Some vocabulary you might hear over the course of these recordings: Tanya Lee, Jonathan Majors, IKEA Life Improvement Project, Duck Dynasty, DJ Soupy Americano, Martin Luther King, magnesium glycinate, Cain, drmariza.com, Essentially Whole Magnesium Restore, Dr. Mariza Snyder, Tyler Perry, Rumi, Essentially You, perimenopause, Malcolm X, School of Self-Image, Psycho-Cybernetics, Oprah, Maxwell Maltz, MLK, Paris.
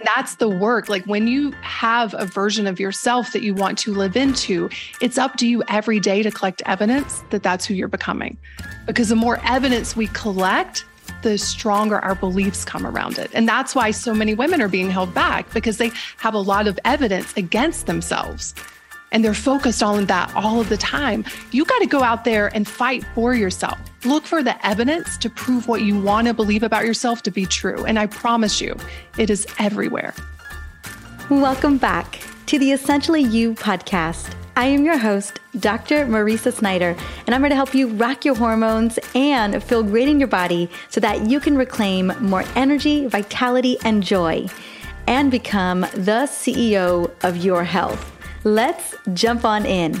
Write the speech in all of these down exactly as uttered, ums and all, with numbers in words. And that's the work. Like when you have a version of yourself that you want to live into, it's up to you every day to collect evidence that that's who you're becoming. Because the more evidence we collect, the stronger our beliefs come around it. And that's why so many women are being held back, because they have a lot of evidence against themselves. And they're focused on that all of the time. You got to go out there and fight for yourself. Look for the evidence to prove what you want to believe about yourself to be true. And I promise you, it is everywhere. Welcome back to the Essentially You podcast. I am your host, Doctor Mariza Snyder, and I'm here to help you rock your hormones and feel great in your body so that you can reclaim more energy, vitality, and joy, and become the C E O of your health. Let's jump on in.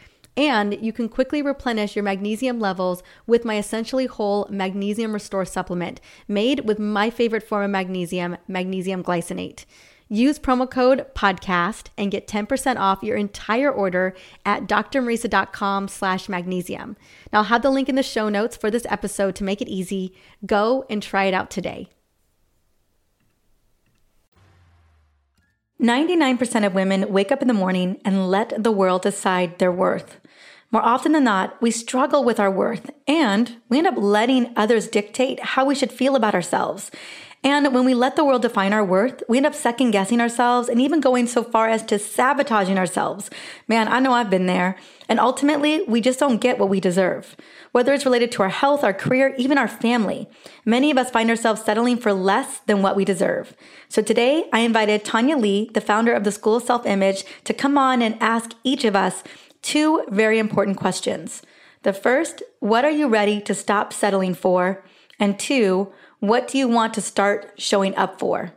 And you can quickly replenish your magnesium levels with my Essentially Whole Magnesium Restore supplement made with my favorite form of magnesium, magnesium glycinate. Use promo code PODCAST and get ten percent off your entire order at drmariza.com slash magnesium. Now, I'll have the link in the show notes for this episode to make it easy. Go and try it out today. ninety-nine percent of women wake up in the morning and let the world decide their worth. More often than not, we struggle with our worth and we end up letting others dictate how we should feel about ourselves. And when we let the world define our worth, we end up second-guessing ourselves and even going so far as to sabotaging ourselves. Man, I know I've been there. And ultimately, we just don't get what we deserve. Whether it's related to our health, our career, even our family, many of us find ourselves settling for less than what we deserve. So today, I invited Tanya Lee, the founder of the School of Self-Image, to come on and ask each of us two very important questions. The first, what are you ready to stop settling for? And two, what do you want to start showing up for?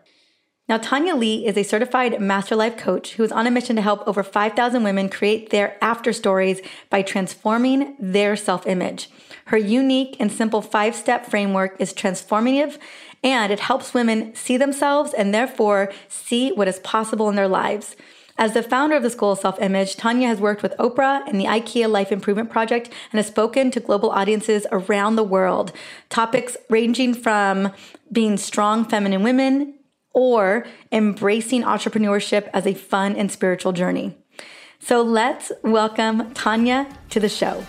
Now, Tanya Lee is a certified master life coach who is on a mission to help over five thousand women create their after stories by transforming their self-image. Her unique and simple five-step framework is transformative, and it helps women see themselves and therefore see what is possible in their lives. As the founder of the School of Self-Image, Tanya has worked with Oprah and the IKEA Life Improvement Project and has spoken to global audiences around the world. Topics ranging from being strong feminine women or embracing entrepreneurship as a fun and spiritual journey. So let's welcome Tanya to the show.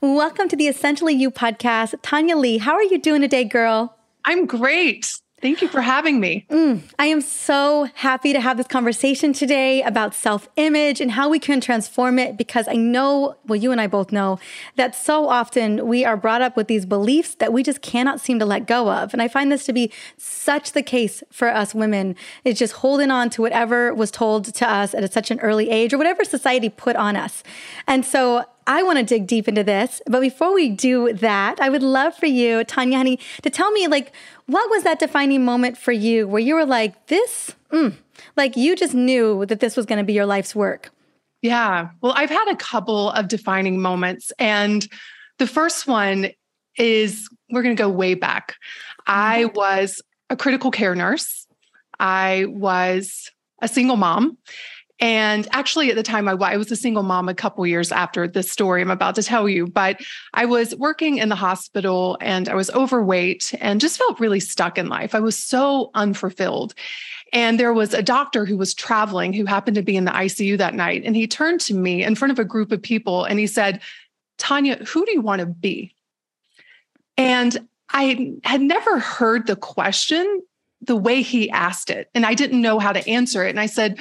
Welcome to the Essentially You podcast. Tanya Lee, how are you doing today, girl? I'm great. Thank you for having me. Mm, I am so happy to have this conversation today about self-image and how we can transform it, because I know, well, you and I both know that so often we are brought up with these beliefs that we just cannot seem to let go of. And I find this to be such the case for us women. It's just holding on to whatever was told to us at such an early age or whatever society put on us. And so I want to dig deep into this, but before we do that, I would love for you, Tanya, honey, to tell me, like, what was that defining moment for you where you were like, this, mm, like you just knew that this was going to be your life's work? Yeah. Well, I've had a couple of defining moments, and the first one is, we're going to go way back. I was a critical care nurse. I was a single mom. And actually, at the time, I, I was a single mom a couple years after this story I'm about to tell you. But I was working in the hospital, and I was overweight and just felt really stuck in life. I was so unfulfilled. And there was a doctor who was traveling who happened to be in the I C U that night. And he turned to me in front of a group of people and he said, Tanya, who do you want to be? And I had never heard the question the way he asked it. And I didn't know how to answer it. And I said,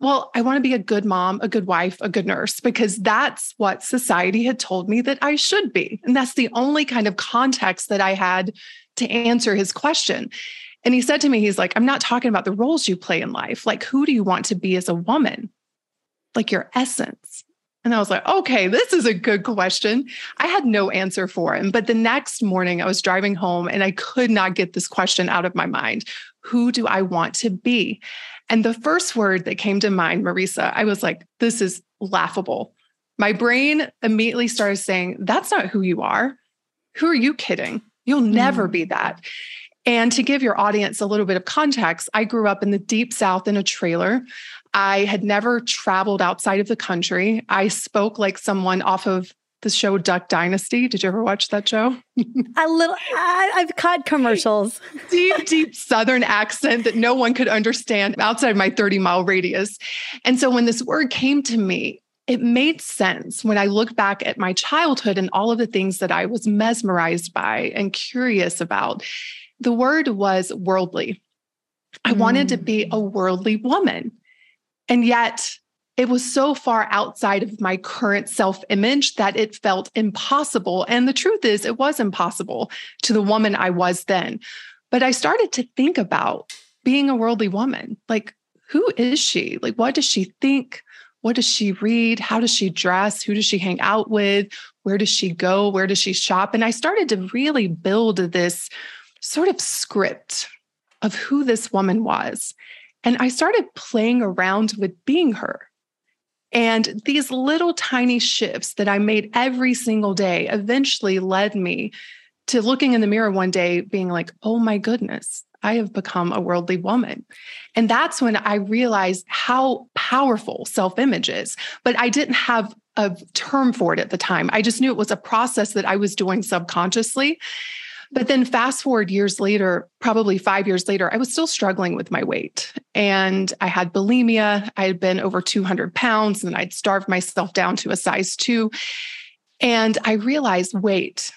well, I want to be a good mom, a good wife, a good nurse, because that's what society had told me that I should be. And that's the only kind of context that I had to answer his question. And he said to me, he's like, I'm not talking about the roles you play in life. Like, who do you want to be as a woman? Like your essence, And I was like, okay, this is a good question. I had no answer for him. But the next morning I was driving home and I could not get this question out of my mind. Who do I want to be? And the first word that came to mind, Mariza, I was like, this is laughable. My brain immediately started saying, that's not who you are. Who are you kidding? You'll never be that. And to give your audience a little bit of context, I grew up in the deep South in a trailer. I had never traveled outside of the country. I spoke like someone off of the show Duck Dynasty. Did you ever watch that show? A little, I, I've caught commercials. Deep, deep Southern accent that no one could understand outside my thirty mile radius. And so when this word came to me, it made sense when I look back at my childhood and all of the things that I was mesmerized by and curious about. The word was worldly. I mm. wanted to be a worldly woman. And yet it was so far outside of my current self-image that it felt impossible. And the truth is, it was impossible to the woman I was then. But I started to think about being a worldly woman. Like, who is she? Like, what does she think? What does she read? How does she dress? Who does she hang out with? Where does she go? Where does she shop? And I started to really build this sort of script of who this woman was. And I started playing around with being her. And these little tiny shifts that I made every single day eventually led me to looking in the mirror one day being like, oh my goodness, I have become a worldly woman. And that's when I realized how powerful self-image is. But I didn't have a term for it at the time. I just knew it was a process that I was doing subconsciously. But then fast forward years later, probably five years later, I was still struggling with my weight. And I had bulimia. I had been over two hundred pounds and I'd starved myself down to a size two. And I realized, wait,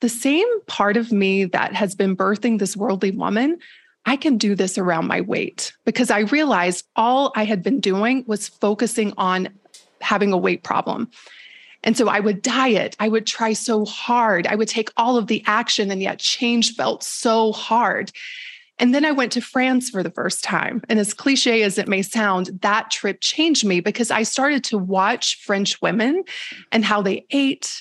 the same part of me that has been birthing this worldly woman, I can do this around my weight, because I realized all I had been doing was focusing on having a weight problem. And so I would diet, I would try so hard, I would take all of the action, and yet change felt so hard. And then I went to France for the first time. And as cliche as it may sound, that trip changed me because I started to watch French women and how they ate.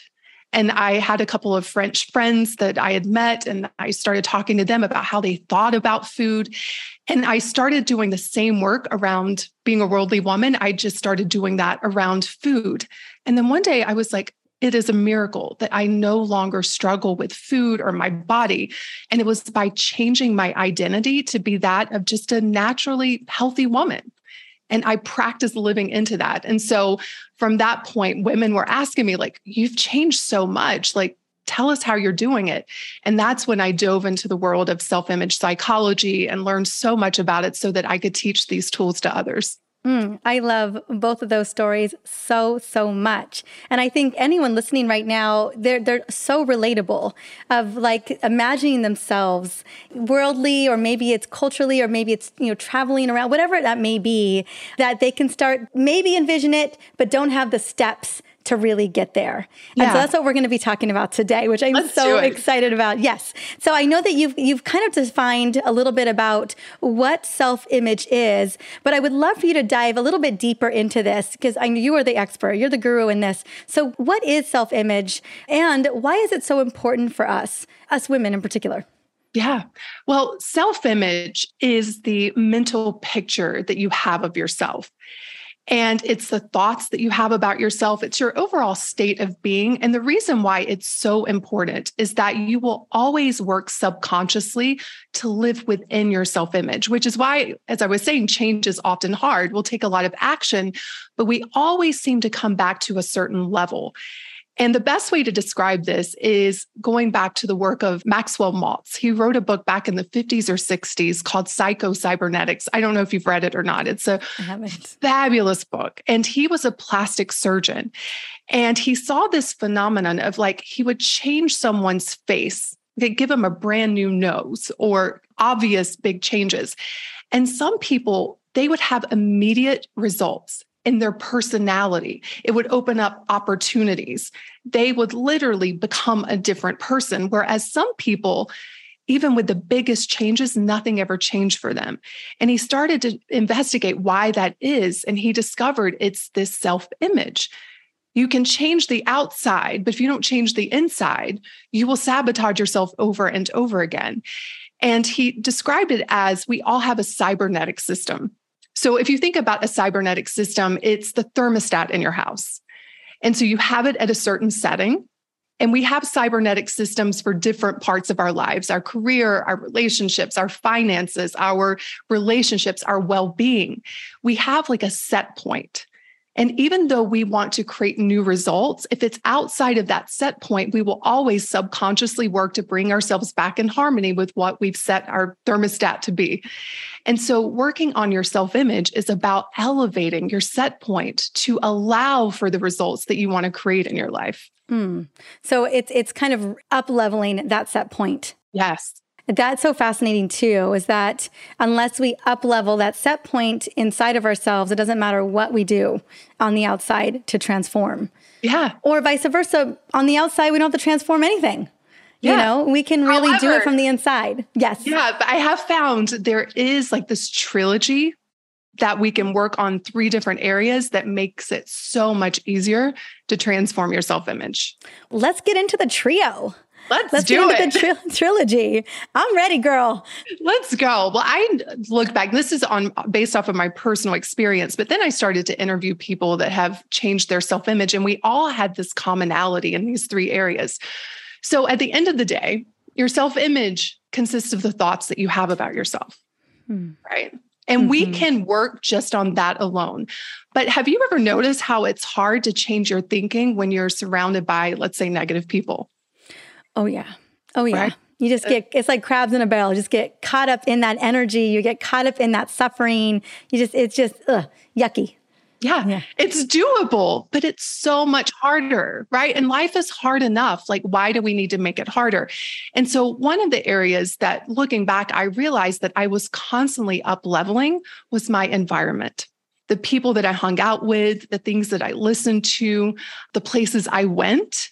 And I had a couple of French friends that I had met, and I started talking to them about how they thought about food. And I started doing the same work around being a worldly woman. I just started doing that around food. And then one day I was like, it is a miracle that I no longer struggle with food or my body. And it was by changing my identity to be that of just a naturally healthy woman. And I practiced living into that. And so from that point, women were asking me, like, you've changed so much. Like, tell us how you're doing it. And that's when I dove into the world of self-image psychology and learned so much about it so that I could teach these tools to others. Mm, I love both of those stories so, so much. And I think anyone listening right now, they're they're so relatable of like imagining themselves worldly, or maybe it's culturally, or maybe it's, you know, traveling around, whatever that may be, that they can start, maybe envision it, but don't have the steps to really get there. Yeah. And so that's what we're going to be talking about today, which I'm Let's so excited about. Yes. So I know that you've you've kind of defined a little bit about what self-image is, but I would love for you to dive a little bit deeper into this, because I know you are the expert. You're the guru in this. So what is self-image, and why is it so important for us, us women in particular? Yeah. Well, self-image is the mental picture that you have of yourself. And it's the thoughts that you have about yourself. It's your overall state of being. And the reason why it's so important is that you will always work subconsciously to live within your self-image, which is why, as I was saying, change is often hard. We'll take a lot of action, but we always seem to come back to a certain level. And the best way to describe this is going back to the work of Maxwell Maltz. He wrote a book back in the fifties or sixties called Psycho-Cybernetics. I don't know if you've read it or not. It's a fabulous book. And he was a plastic surgeon. And he saw this phenomenon of, like, he would change someone's face. They'd give him a brand new nose or obvious big changes. And some people, they would have immediate results in their personality. It would open up opportunities. They would literally become a different person. Whereas some people, even with the biggest changes, nothing ever changed for them. And he started to investigate why that is. And he discovered it's this self-image. You can change the outside, but if you don't change the inside, you will sabotage yourself over and over again. And he described it as we all have a cybernetic system. So if you think about a cybernetic system, it's the thermostat in your house. And so you have it at a certain setting. And we have cybernetic systems for different parts of our lives, our career, our relationships, our finances, our relationships, our well-being. We have like a set point. And even though we want to create new results, if it's outside of that set point, we will always subconsciously work to bring ourselves back in harmony with what we've set our thermostat to be. And so working on your self-image is about elevating your set point to allow for the results that you want to create in your life. Mm. So it's it's kind of up-leveling that set point. Yes. That's so fascinating too, is that unless we up-level that set point inside of ourselves, it doesn't matter what we do on the outside to transform. Yeah. Or vice versa. On the outside, we don't have to transform anything. Yeah. You know, we can really However, do it from the inside. Yes. Yeah. But I have found there is like this trilogy that we can work on three different areas that makes it so much easier to transform your self-image. Let's get into the trio. Let's, Let's do it. The tri- trilogy. I'm ready, girl. Let's go. Well, I look back. This is on based off of my personal experience, but then I started to interview people that have changed their self-image, and we all had this commonality in these three areas. So at the end of the day, your self-image consists of the thoughts that you have about yourself, hmm. right? And mm-hmm. we can work just on that alone. But have you ever noticed how it's hard to change your thinking when you're surrounded by, let's say, negative people? Oh, yeah. Oh, yeah. Right. You just get, it's like crabs in a barrel. You just get caught up in that energy. You get caught up in that suffering. You just, it's just ugh, yucky. Yeah, yeah. It's doable, but it's so much harder, right? And life is hard enough. Like, why do we need to make it harder? And so one of the areas that looking back, I realized that I was constantly up leveling was my environment. The people that I hung out with, the things that I listened to, the places I went.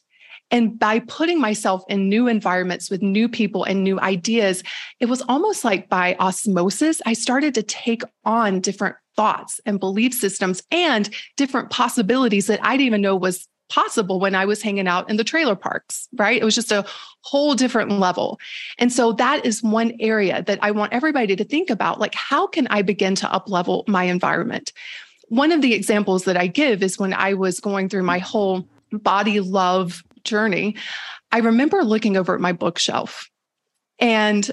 And by putting myself in new environments with new people and new ideas, it was almost like by osmosis, I started to take on different thoughts and belief systems and different possibilities that I didn't even know was possible when I was hanging out in the trailer parks, right? It was just a whole different level. And so that is one area that I want everybody to think about, like, how can I begin to uplevel my environment? One of the examples that I give is when I was going through my whole body love journey, I remember looking over at my bookshelf and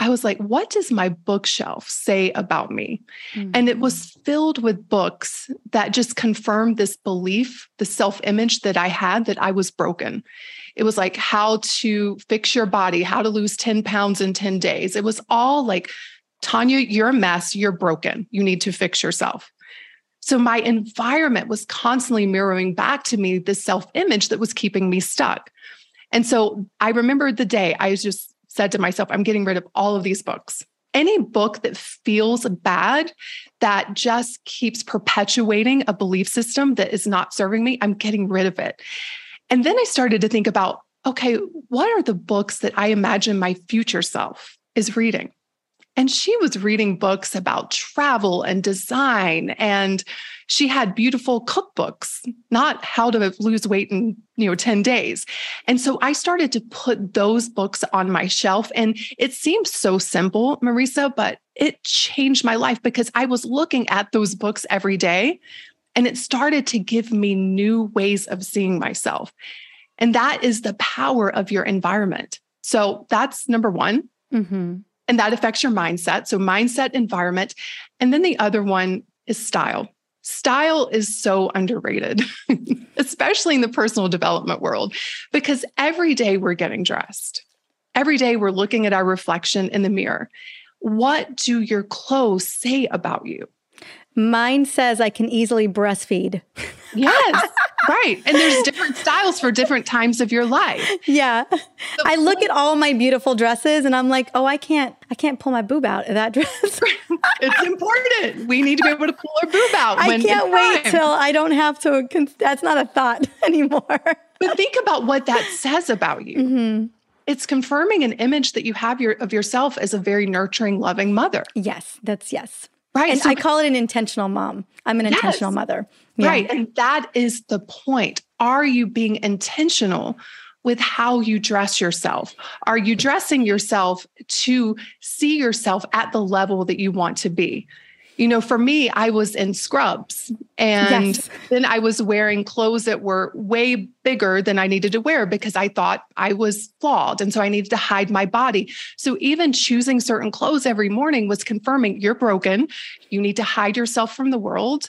I was like, what does my bookshelf say about me? Mm-hmm. And it was filled with books that just confirmed this belief, the self-image that I had that I was broken. It was like how to fix your body, how to lose ten pounds in ten days. It was all like, Tanya, you're a mess. You're broken. You need to fix yourself. So my environment was constantly mirroring back to me this self-image that was keeping me stuck. And so I remembered the day I just said to myself, I'm getting rid of all of these books. Any book that feels bad, that just keeps perpetuating a belief system that is not serving me, I'm getting rid of it. And then I started to think about, okay, what are the books that I imagine my future self is reading? And she was reading books about travel and design, and she had beautiful cookbooks, not how to lose weight in, you know, ten days. And so I started to put those books on my shelf, and it seemed so simple, Mariza, but it changed my life because I was looking at those books every day, and it started to give me new ways of seeing myself. And that is the power of your environment. So that's number one. Mm-hmm. And that affects your mindset. So mindset, environment. And then the other one is style. Style is so underrated, especially in the personal development world, because every day we're getting dressed. Every day we're looking at our reflection in the mirror. What do your clothes say about you? Mine says I can easily breastfeed. Yes. Right. And there's different styles for different times of your life. Yeah. So I look at all my beautiful dresses and I'm like, oh, I can't, I can't pull my boob out of that dress. It's important. We need to be able to pull our boob out. I when can't wait till I don't have to. Cons- that's not a thought anymore. But think about what that says about you. Mm-hmm. It's confirming an image that you have your, of yourself as a very nurturing, loving mother. Yes. That's yes. Right. And so, I call it an intentional mom. I'm an intentional yes, mother. Yeah. Right. And that is the point. Are you being intentional with how you dress yourself? Are you dressing yourself to see yourself at the level that you want to be? You know, for me, I was in scrubs and yes. then I was wearing clothes that were way bigger than I needed to wear because I thought I was flawed. And so I needed to hide my body. So even choosing certain clothes every morning was confirming you're broken. You need to hide yourself from the world.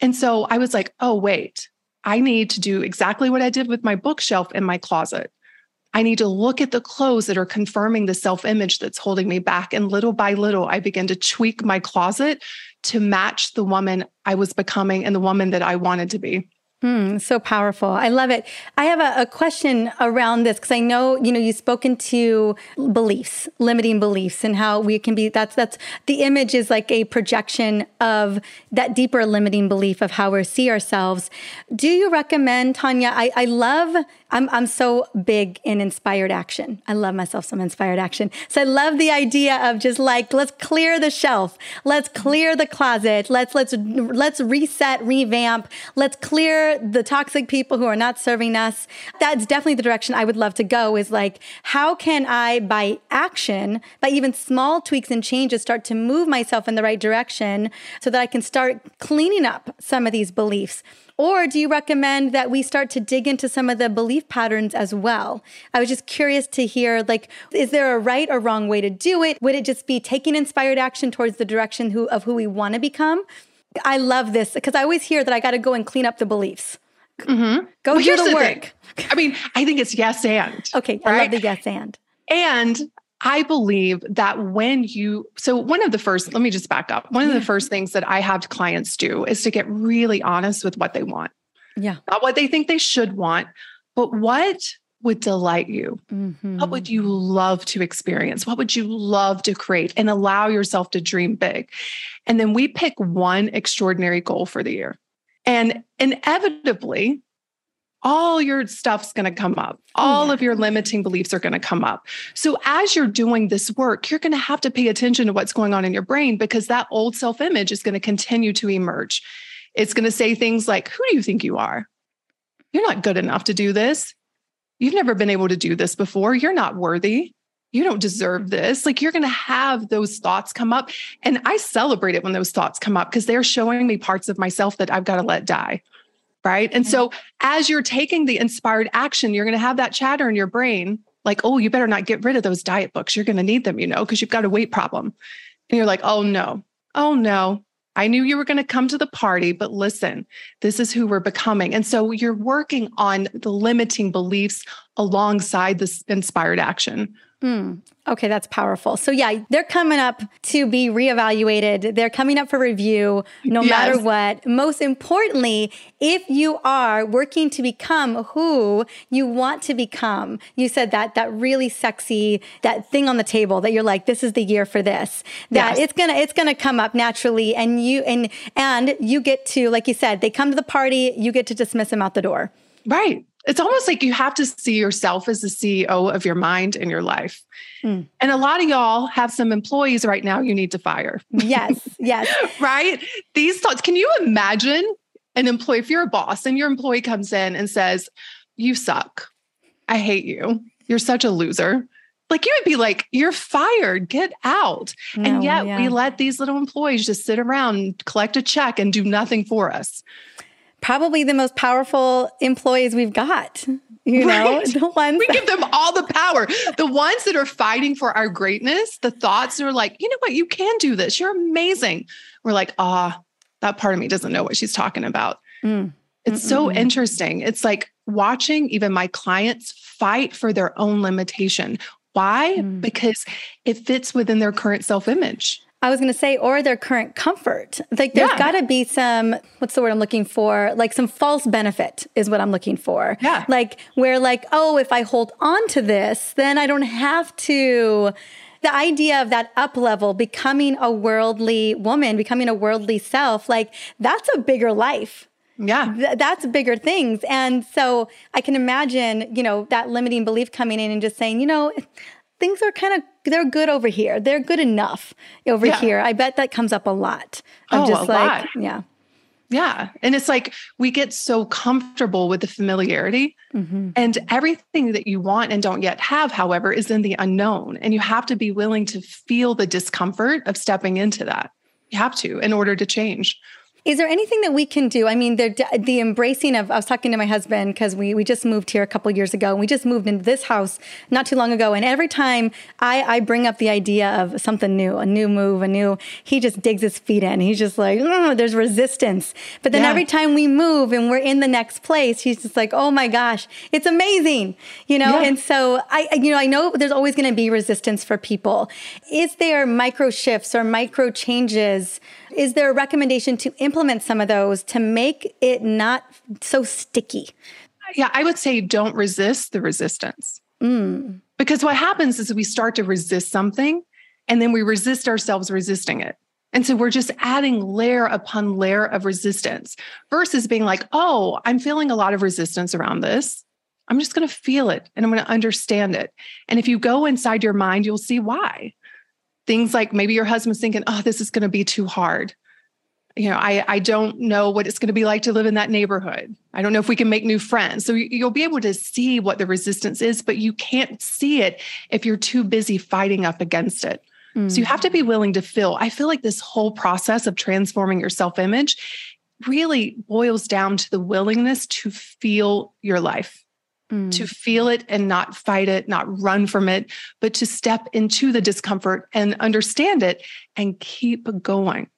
And so I was like, oh, wait, I need to do exactly what I did with my bookshelf in my closet. I need to look at the clothes that are confirming the self-image that's holding me back. And little by little, I began to tweak my closet to match the woman I was becoming and the woman that I wanted to be. Mm, so powerful. I love it. I have a, a question around this because I know, you know, you've spoken to beliefs, limiting beliefs and how we can be, that's, that's the image is like a projection of that deeper limiting belief of how we see ourselves. Do you recommend, Tanya, I, I love, I'm, I'm so big in inspired action. I love myself some inspired action. So I love the idea of just like, let's clear the shelf. Let's clear the closet. Let's, let's, let's reset, revamp. Let's clear the toxic people who are not serving us. That's definitely the direction I would love to go is like, how can I, by action, by even small tweaks and changes, start to move myself in the right direction so that I can start cleaning up some of these beliefs? Or do you recommend that we start to dig into some of the belief patterns as well? I was just curious to hear, like, is there a right or wrong way to do it? Would it just be taking inspired action towards the direction who, of who we want to become? I love this because I always hear that I got to go and clean up the beliefs. Mm-hmm. Go well, do the, the work. Thing. I mean, I think it's yes and. Okay. Right? I love the yes and. And I believe that when you, so one of the first, let me just back up. One yeah. of the first things that I have clients do is to get really honest with what they want. Yeah. Not what they think they should want, but what would delight you? Mm-hmm. What would you love to experience? What would you love to create? And allow yourself to dream big. And then we pick one extraordinary goal for the year. And inevitably, all your stuff's going to come up. All yeah. of your limiting beliefs are going to come up. So as you're doing this work, you're going to have to pay attention to what's going on in your brain because that old self-image is going to continue to emerge. It's going to say things like, who do you think you are? You're not good enough to do this. You've never been able to do this before. You're not worthy. You don't deserve this. Like you're going to have those thoughts come up. And I celebrate it when those thoughts come up because they're showing me parts of myself that I've got to let die. Right. And so as you're taking the inspired action, you're going to have that chatter in your brain. Like, oh, you better not get rid of those diet books. You're going to need them, you know, because you've got a weight problem. And you're like, oh no, oh no. I knew you were going to come to the party, but listen, this is who we're becoming. And so you're working on the limiting beliefs alongside this inspired action. Mm. Okay, that's powerful. So yeah, they're coming up to be reevaluated. They're coming up for review no yes. matter what. Most importantly, if you are working to become who you want to become, you said that that really sexy, that thing on the table that you're like, this is the year for this, that yes. it's going to, it's going to come up naturally. And you, and, and you get to, like you said, they come to the party, you get to dismiss them out the door. Right. It's almost like you have to see yourself as the C E O of your mind and your life. Mm. And a lot of y'all have some employees right now you need to fire. Yes, yes. Right? These thoughts, can you imagine an employee, if you're a boss and your employee comes in and says, you suck. I hate you. You're such a loser. Like you would be like, you're fired, get out. No, and yet yeah. we let these little employees just sit around, collect a check and do nothing for us. Probably the most powerful employees we've got, you know, right? the ones we that- give them all the power, the ones that are fighting for our greatness, the thoughts that are like, you know what, you can do this. You're amazing. We're like, ah, oh, that part of me doesn't know what she's talking about. Mm. It's Mm-mm. so interesting. It's like watching even my clients fight for their own limitation. Why? Mm. Because it fits within their current self-image. I was going to say, or their current comfort. Like there's yeah. got to be some, what's the word I'm looking for? Like some false benefit is what I'm looking for. Yeah. Like where like, oh, if I hold on to this, then I don't have to. The idea of that up level, becoming a worldly woman, becoming a worldly self, like that's a bigger life. Yeah. Th- that's bigger things. And so I can imagine, you know, that limiting belief coming in and just saying, you know, things are kind of, they're good over here. They're good enough over yeah. here. I bet that comes up a lot. I'm oh, just a like, lot. yeah. Yeah. And it's like, we get so comfortable with the familiarity mm-hmm. and everything that you want and don't yet have, however, is in the unknown. And you have to be willing to feel the discomfort of stepping into that. You have to, in order to change. Is there anything that we can do? I mean, the, the embracing of, I was talking to my husband because we, we just moved here a couple of years ago, and we just moved into this house not too long ago. And every time I, I bring up the idea of something new, a new move, a new, he just digs his feet in. He's just like, oh, there's resistance. But then yeah. every time we move and we're in the next place, he's just like, oh my gosh, it's amazing. You know? Yeah. And so I, you know, I know there's always going to be resistance for people. Is there micro shifts or micro changes? Is there a recommendation to implement some of those to make it not so sticky? Yeah, I would say don't resist the resistance. Mm. Because what happens is we start to resist something, and then we resist ourselves resisting it. And so we're just adding layer upon layer of resistance versus being like, oh, I'm feeling a lot of resistance around this. I'm just going to feel it and I'm going to understand it. And if you go inside your mind, you'll see why. Things like maybe your husband's thinking, oh, this is going to be too hard. You know, I, I don't know what it's going to be like to live in that neighborhood. I don't know if we can make new friends. So you'll be able to see what the resistance is, but you can't see it if you're too busy fighting up against it. Mm. So you have to be willing to feel. I feel like this whole process of transforming your self-image really boils down to the willingness to feel your life. Mm. To feel it and not fight it, not run from it, but to step into the discomfort and understand it and keep going.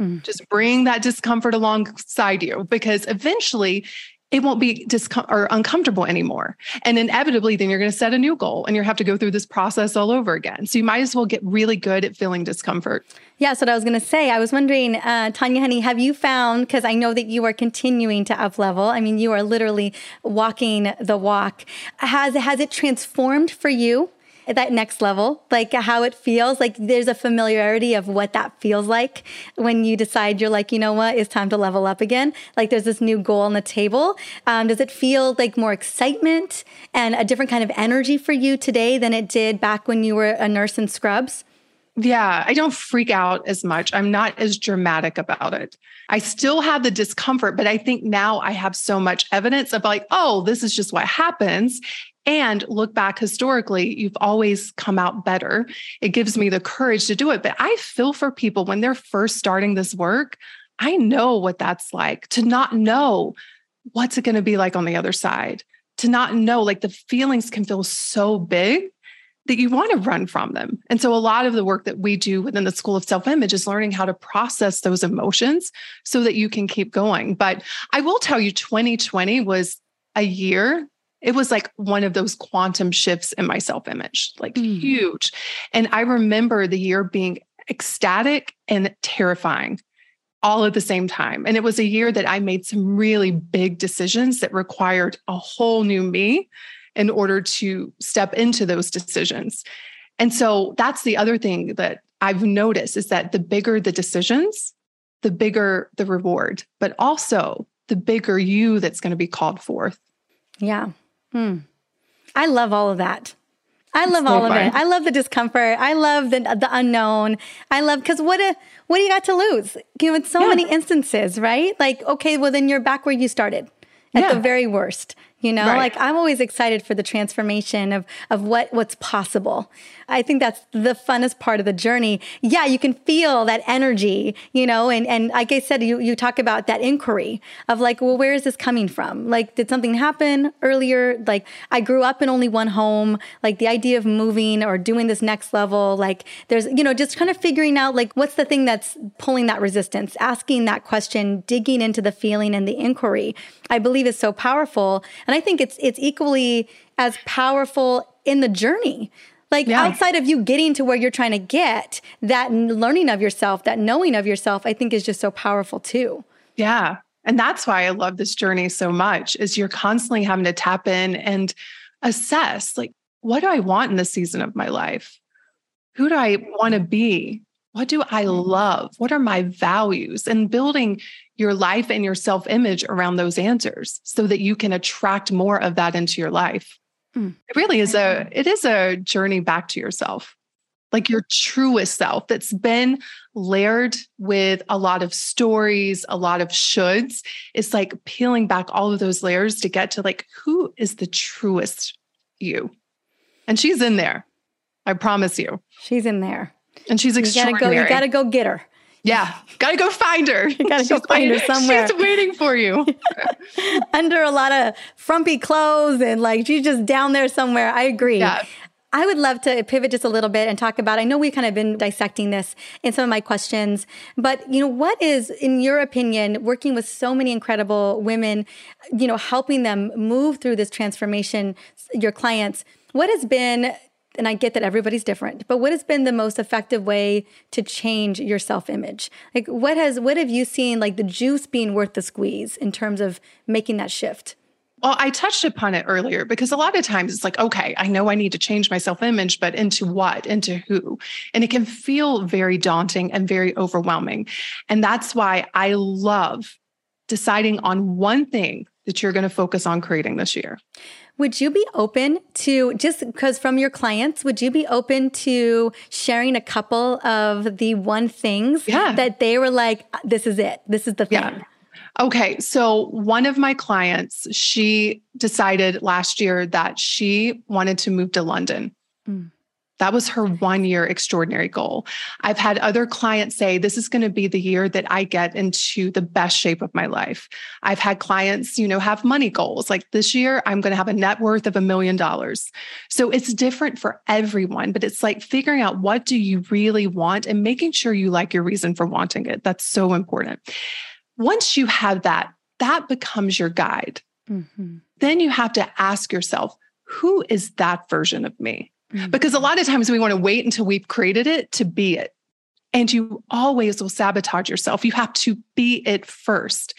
Mm. Just bring that discomfort alongside you, because eventually it won't be discom- or uncomfortable anymore. And inevitably, then you're going to set a new goal and you have to go through this process all over again. So you might as well get really good at feeling discomfort. Yeah, that's what I was going to say. I was wondering, uh, Tanya, honey, have you found, because I know that you are continuing to up-level. I mean, you are literally walking the walk. Has, has it transformed for you at that next level? Like how it feels? Like there's a familiarity of what that feels like when you decide you're like, you know what, it's time to level up again. Like there's this new goal on the table. Um, does it feel like more excitement and a different kind of energy for you today than it did back when you were a nurse in scrubs? Yeah, I don't freak out as much. I'm not as dramatic about it. I still have the discomfort, but I think now I have so much evidence of like, oh, this is just what happens. And look back historically, you've always come out better. It gives me the courage to do it. But I feel for people when they're first starting this work, I know what that's like, to not know what's it going to be like on the other side, to not know, like the feelings can feel so big that you want to run from them. And so a lot of the work that we do within the School of Self-Image is learning how to process those emotions so that you can keep going. But I will tell you, twenty twenty was a year. It was like one of those quantum shifts in my self-image, like mm. huge. And I remember the year being ecstatic and terrifying all at the same time. And it was a year that I made some really big decisions that required a whole new me in order to step into those decisions. And so that's the other thing that I've noticed is that the bigger the decisions, the bigger the reward, but also the bigger you that's going to be called forth. Yeah. Hmm. I love all of that. I love all of it. I love the discomfort. I love the the unknown. I love, because what a, what do you got to lose? You know, in so yeah. many instances, right? Like, okay, well, then you're back where you started at yeah. the very worst. You know, right. like I'm always excited for the transformation of of what what's possible. I think that's the funnest part of the journey. Yeah, you can feel that energy, you know, and, and like I said, you, you talk about that inquiry of like, well, where is this coming from? Like, did something happen earlier? Like, I grew up in only one home. Like, the idea of moving or doing this next level, like there's, you know, just kind of figuring out like, what's the thing that's pulling that resistance, asking that question, digging into the feeling and the inquiry, I believe is so powerful. And And I think it's it's equally as powerful in the journey. Like yeah. outside of you getting to where you're trying to get, that learning of yourself, that knowing of yourself, I think is just so powerful too. Yeah. And that's why I love this journey so much, is you're constantly having to tap in and assess, like, what do I want in this season of my life? Who do I want to be? What do I love? What are my values? And building your life and your self-image around those answers so that you can attract more of that into your life. Mm. It really is a, it is a journey back to yourself, like your truest self that's been layered with a lot of stories, a lot of shoulds. It's like peeling back all of those layers to get to like, who is the truest you? And she's in there. I promise you. She's in there. And she's extraordinary. You gotta go, you gotta go get her. Yeah. Gotta go find her. You gotta go find waiting, her somewhere. She's waiting for you. Under a lot of frumpy clothes and like she's just down there somewhere. I agree. Yeah. I would love to pivot just a little bit and talk about, I know we've kind of been dissecting this in some of my questions, but you know, what is, in your opinion, working with so many incredible women, you know, helping them move through this transformation, your clients, what has been, and I get that everybody's different, but what has been the most effective way to change your self-image? Like what has, what have you seen like the juice being worth the squeeze in terms of making that shift? Well, I touched upon it earlier because a lot of times it's like, okay, I know I need to change my self-image, but into what, into who? And it can feel very daunting and very overwhelming. And that's why I love deciding on one thing that you're going to focus on creating this year. Would you be open to, just because from your clients, would you be open to sharing a couple of the one things yeah. that they were like, this is it, this is the thing? Yeah. Okay. So one of my clients, she decided last year that she wanted to move to London. Mm. That was her one year extraordinary goal. I've had other clients say, this is going to be the year that I get into the best shape of my life. I've had clients, you know, have money goals. Like this year, I'm going to have a net worth of a million dollars. So it's different for everyone, but it's like figuring out what do you really want and making sure you like your reason for wanting it. That's so important. Once you have that, that becomes your guide. Mm-hmm. Then you have to ask yourself, who is that version of me? Mm-hmm. Because a lot of times we want to wait until we've created it to be it. And you always will sabotage yourself. You have to be it first.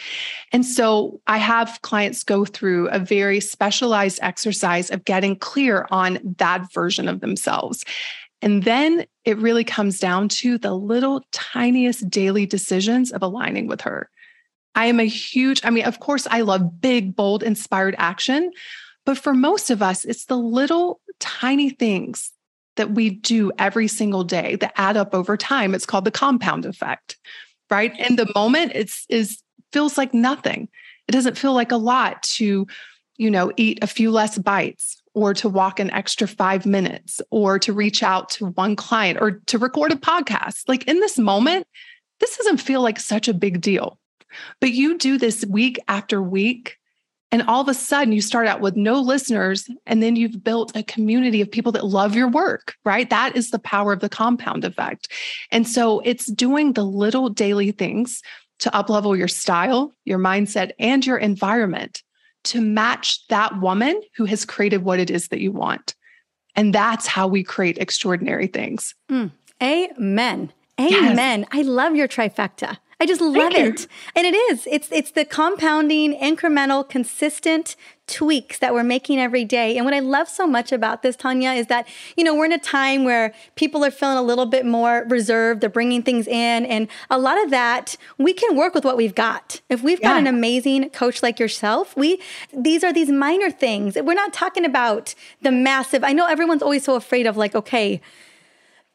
And so I have clients go through a very specialized exercise of getting clear on that version of themselves. And then it really comes down to the little tiniest daily decisions of aligning with her. I am a huge, I mean, of course, I love big, bold, inspired action. But for most of us, it's the little tiny things that we do every single day that add up over time. It's called the compound effect, right? In the moment, it's is feels like nothing. It doesn't feel like a lot to, you know, eat a few less bites or to walk an extra five minutes or to reach out to one client or to record a podcast. Like in this moment, this doesn't feel like such a big deal. But you do this week after week, and all of a sudden you start out with no listeners, and then you've built a community of people that love your work, right? That is the power of the compound effect. And so it's doing the little daily things to uplevel your style, your mindset, and your environment to match that woman who has created what it is that you want. And that's how we create extraordinary things. Mm. Amen. Amen. Yes. I love your trifecta. I just love it. And it is. It's it's the compounding, incremental, consistent tweaks that we're making every day. And what I love so much about this, Tanya, is that, you know, we're in a time where people are feeling a little bit more reserved. They're bringing things in. And a lot of that, we can work with what we've got. If we've yeah. got an amazing coach like yourself, we, these are these minor things. We're not talking about the massive. I know everyone's always so afraid of like, okay,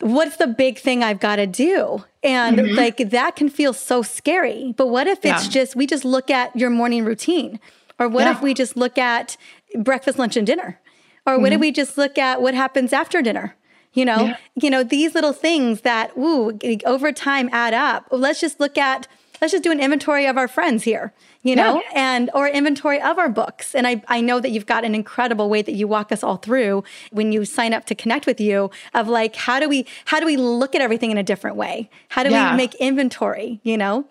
what's the big thing I've got to do? And mm-hmm. like that can feel so scary. But what if it's yeah. just, we just look at your morning routine? Or what yeah. if we just look at breakfast, lunch, and dinner? Or mm-hmm. what if we just look at what happens after dinner? You know, yeah. you know, these little things that, ooh, over time add up. Let's just look at, let's just do an inventory of our friends here, you know, yeah. and or inventory of our books. And I, I know that you've got an incredible way that you walk us all through when you sign up to connect with you of like, how do we, how do we look at everything in a different way? How do yeah. we make inventory, you know?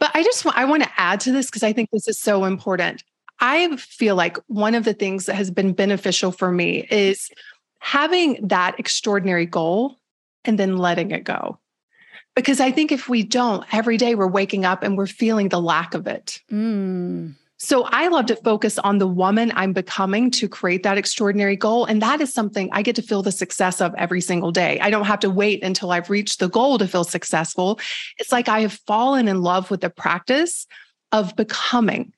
But I just, I want to add to this because I think this is so important. I feel like one of the things that has been beneficial for me is having that extraordinary goal and then letting it go. Because I think if we don't, every day we're waking up and we're feeling the lack of it. Mm. So I love to focus on the woman I'm becoming to create that extraordinary goal. And that is something I get to feel the success of every single day. I don't have to wait until I've reached the goal to feel successful. It's like I have fallen in love with the practice of becoming.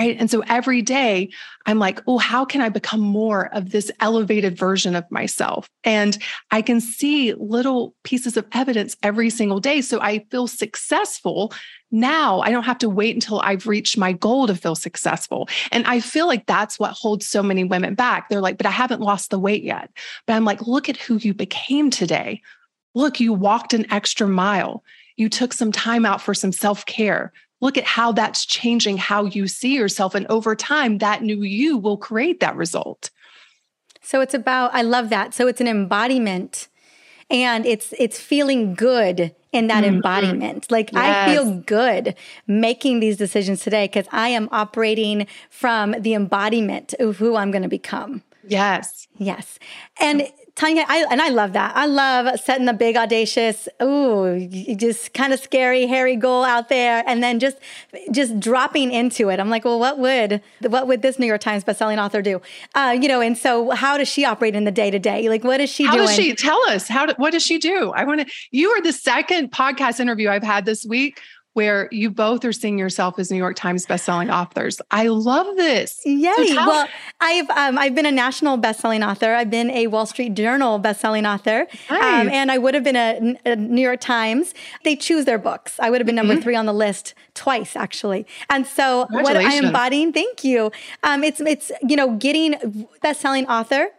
Right. And so every day I'm like, oh, how can I become more of this elevated version of myself? And I can see little pieces of evidence every single day. So I feel successful. Now I don't have to wait until I've reached my goal to feel successful. And I feel like that's what holds so many women back. They're like, but I haven't lost the weight yet. But I'm like, look at who you became today. Look, you walked an extra mile. You took some time out for some self-care. Look at how that's changing how you see yourself. And over time, that new you will create that result. So it's about, I love that. So it's an embodiment and it's it's feeling good in that mm-hmm. embodiment. Like yes. I feel good making these decisions today because I am operating from the embodiment of who I'm going to become. Yes. Yes. And Tanya, I, and I love that. I love setting the big, audacious, ooh, just kind of scary, hairy goal out there, and then just just dropping into it. I'm like, well, what would what would this New York Times bestselling author do? Uh, you know, and so how does she operate in the day to day? Like, what is she how doing? How does she tell us? How do, what does she do? I want to. You are the second podcast interview I've had this week where you both are seeing yourself as New York Times bestselling authors. I love this. Yay. So tell- well, I've um, I've been a national bestselling author. I've been a Wall Street Journal bestselling author. Nice. Um, and I would have been a, a New York Times. They choose their books. I would have been number mm-hmm. three on the list twice, actually. And so what I'm embodying, thank you. Um, it's, it's you know, getting bestselling author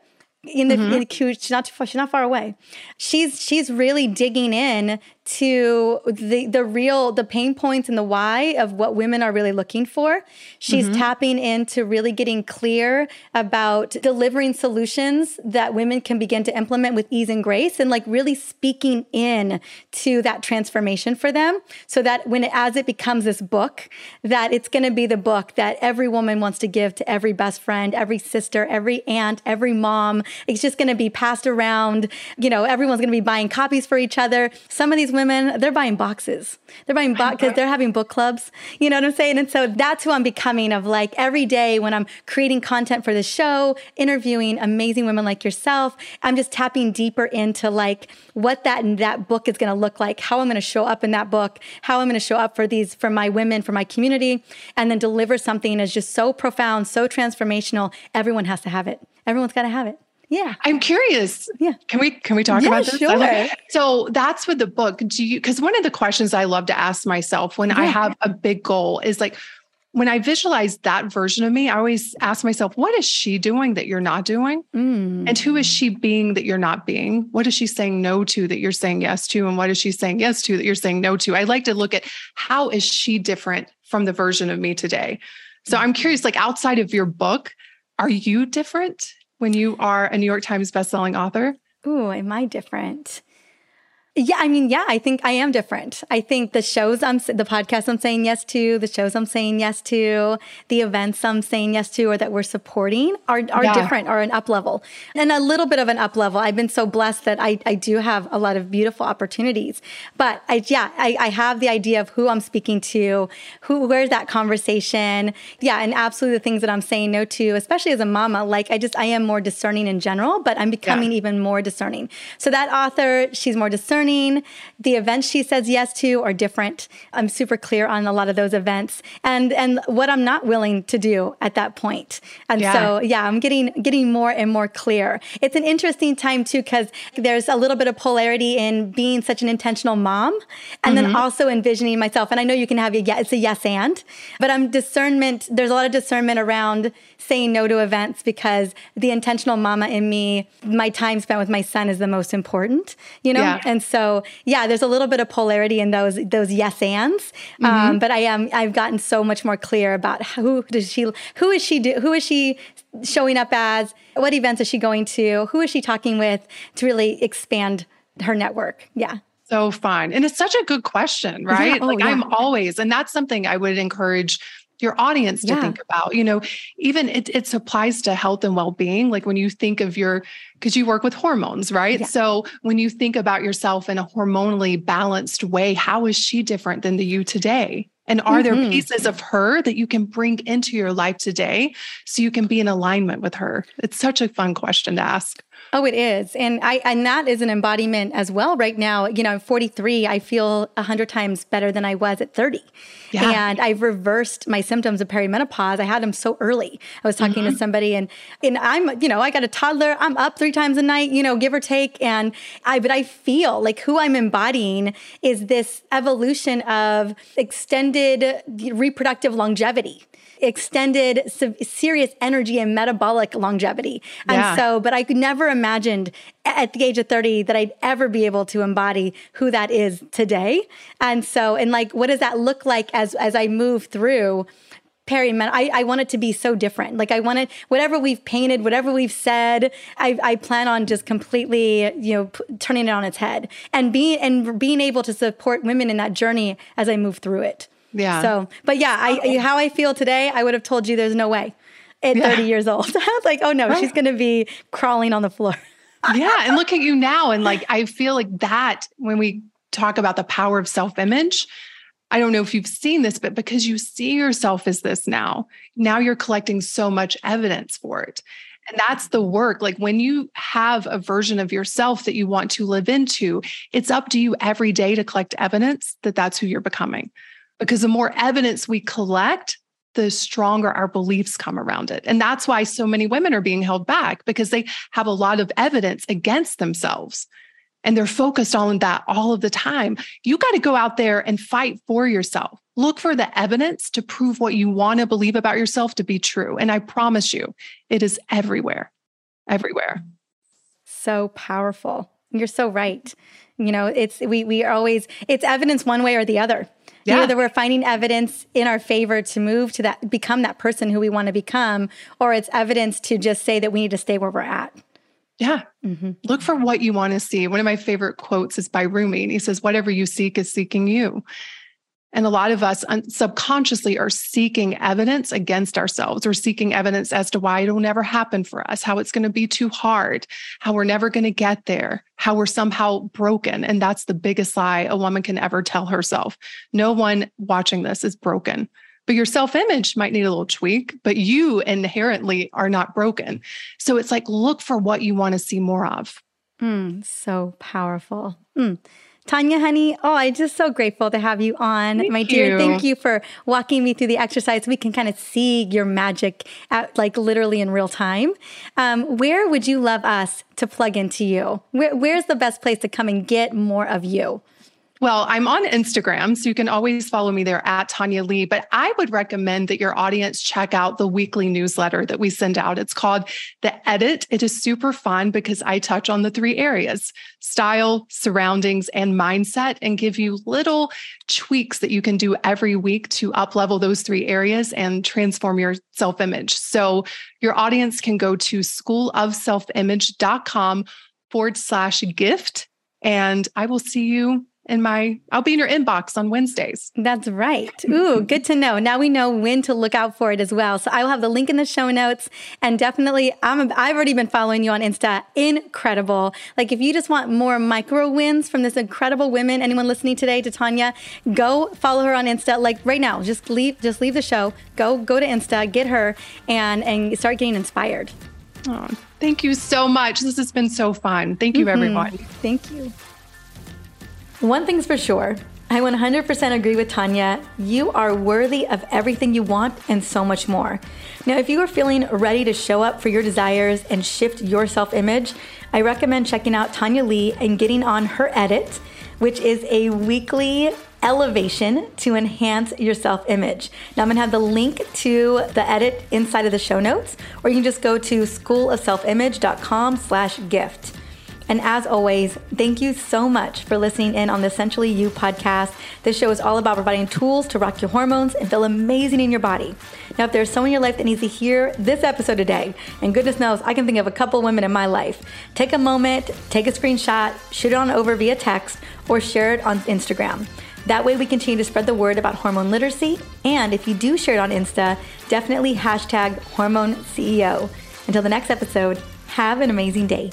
in the, mm-hmm. in the she's not too far, she's not far away. She's she's really digging in to the the real the pain points and the why of what women are really looking for. She's mm-hmm. tapping into really getting clear about delivering solutions that women can begin to implement with ease and grace, and like really speaking in to that transformation for them, so that when it, as it becomes this book, that it's going to be the book that every woman wants to give to every best friend, every sister, every aunt, every mom. It's just going to be passed around. You know, everyone's going to be buying copies for each other. Some of these women, they're buying boxes. They're buying boxes because they're having book clubs. You know what I'm saying? And so that's who I'm becoming of like every day when I'm creating content for the show, interviewing amazing women like yourself, I'm just tapping deeper into like what that, that book is going to look like, how I'm going to show up in that book, how I'm going to show up for these, for my women, for my community, and then deliver something that's just so profound, so transformational. Everyone has to have it. Everyone's got to have it. Yeah. I'm curious. Yeah. Can we, can we talk yeah, about this? Sure. Okay. So that's with the book. Do you, cause one of the questions I love to ask myself when yeah. I have a big goal is like, when I visualize that version of me, I always ask myself, what is she doing that you're not doing? Mm. And who is she being that you're not being? What is she saying no to that you're saying yes to? And what is she saying yes to that you're saying no to? I like to look at how is she different from the version of me today? So I'm curious, like outside of your book, are you different when you are a New York Times bestselling author? Ooh, am I different? Yeah, I mean, yeah, I think I am different. I think the shows I'm, the podcasts I'm saying yes to, the shows I'm saying yes to, the events I'm saying yes to, or that we're supporting are are yeah. different, are an up level and a little bit of an up level. I've been so blessed that I, I do have a lot of beautiful opportunities, but I, yeah, I, I have the idea of who I'm speaking to, who, where's that conversation? Yeah. And absolutely the things that I'm saying no to, especially as a mama, like I just, I am more discerning in general, but I'm becoming yeah. even more discerning. So that author, she's more discerning. The events she says yes to are different. I'm super clear on a lot of those events and and what I'm not willing to do at that point. And yeah. so, yeah, I'm getting getting more and more clear. It's an interesting time too, because there's a little bit of polarity in being such an intentional mom and mm-hmm. then also envisioning myself. And I know you can have a yes, it's a yes and, but I'm discernment. There's a lot of discernment around saying no to events because the intentional mama in me, my time spent with my son is the most important, you know? Yeah. And so So yeah, there's a little bit of polarity in those those yes ands, um, mm-hmm. but I am I've gotten so much more clear about who does she who is she do, who is she showing up as, what events is she going to, who is she talking with to really expand her network. Yeah. So fun. And it's such a good question, right? Yeah. Oh, like yeah. I'm always, and that's something I would encourage your audience to yeah. think about, you know, even it, it applies to health and well-being. Like when you think of your, because you work with hormones, right? Yeah. So when you think about yourself in a hormonally balanced way, how is she different than the you today? And are mm-hmm. there pieces of her that you can bring into your life today so you can be in alignment with her? It's such a fun question to ask. Oh, it is. And I, and that is an embodiment as well right now. You know, I'm forty-three. I feel a hundred times better than I was at thirty. Yeah. And I've reversed my symptoms of perimenopause. I had them so early. I was talking mm-hmm. to somebody and, and I'm, you know, I got a toddler. I'm up three times a night, you know, give or take. And I, but I feel like who I'm embodying is this evolution of extended reproductive longevity, extended serious energy and metabolic longevity. Yeah. And so, but I could never imagined at the age of thirty that I'd ever be able to embody who that is today. And so, and like, what does that look like as, as I move through perimenopause? I, I want it to be so different. Like I want it, whatever we've painted, whatever we've said, I, I plan on just completely, you know, p- turning it on its head and being, and being able to support women in that journey as I move through it. Yeah. So, but yeah, I, how I feel today, I would have told you there's no way at yeah. thirty years old. I was like, oh no, right. she's going to be crawling on the floor. Yeah. And look at you now. And like, I feel like that when we talk about the power of self-image, I don't know if you've seen this, but because you see yourself as this now, now you're collecting so much evidence for it. And that's the work. Like when you have a version of yourself that you want to live into, it's up to you every day to collect evidence that that's who you're becoming. Because the more evidence we collect, the stronger our beliefs come around it. And that's why so many women are being held back because they have a lot of evidence against themselves. And they're focused on that all of the time. You got to go out there and fight for yourself. Look for the evidence to prove what you want to believe about yourself to be true. And I promise you, it is everywhere, everywhere. So powerful. You're so right. You know, it's, we, we are always, it's evidence one way or the other. Yeah. Either we're finding evidence in our favor to move to that, become that person who we want to become, or it's evidence to just say that we need to stay where we're at. Yeah. Mm-hmm. Look for what you want to see. One of my favorite quotes is by Rumi, and he says, whatever you seek is seeking you. And a lot of us un- subconsciously are seeking evidence against ourselves. We're seeking evidence as to why it'll never happen for us, how it's going to be too hard, how we're never going to get there, how we're somehow broken. And that's the biggest lie a woman can ever tell herself. No one watching this is broken. But your self-image might need a little tweak, but you inherently are not broken. So it's like, look for what you want to see more of. Mm, so powerful. Mm. Tanya, honey, oh, I'm just so grateful to have you on. Thank my dear, you. Thank you for walking me through the exercise. We can kind of see your magic at, like literally in real time. Um, where would you love us to plug into you? Where, where's the best place to come and get more of you? Well, I'm on Instagram, so you can always follow me there at Tanya Lee, but I would recommend that your audience check out the weekly newsletter that we send out. It's called The Edit. It is super fun because I touch on the three areas, style, surroundings, and mindset, and give you little tweaks that you can do every week to up-level those three areas and transform your self-image. So your audience can go to school of self image dot com forward slash gift, and I will see you in my, I'll be in your inbox on Wednesdays. That's right. Ooh, good to know. Now we know when to look out for it as well. So I will have the link in the show notes, and definitely I'm, I've already been following you on Insta. Incredible. Like if you just want more micro wins from this incredible women, anyone listening today to Tanya, go follow her on Insta. Like right now, just leave, just leave the show, go, go to Insta, get her and, and start getting inspired. Oh, thank you so much. This has been so fun. Thank you, mm-hmm. everyone. Thank you. One thing's for sure, I one hundred percent agree with Tanya. You are worthy of everything you want and so much more. Now, if you are feeling ready to show up for your desires and shift your self-image, I recommend checking out Tanya Lee and getting on her edit, which is a weekly elevation to enhance your self-image. Now I'm gonna have the link to the edit inside of the show notes, or you can just go to school of self image dot com slash gift. And as always, thank you so much for listening in on the Essentially You podcast. This show is all about providing tools to rock your hormones and feel amazing in your body. Now, if there's someone in your life that needs to hear this episode today, and goodness knows, I can think of a couple women in my life, take a moment, take a screenshot, shoot it on over via text, or share it on Instagram. That way we continue to spread the word about hormone literacy. And if you do share it on Insta, definitely hashtag hormone C E O. Until the next episode, have an amazing day.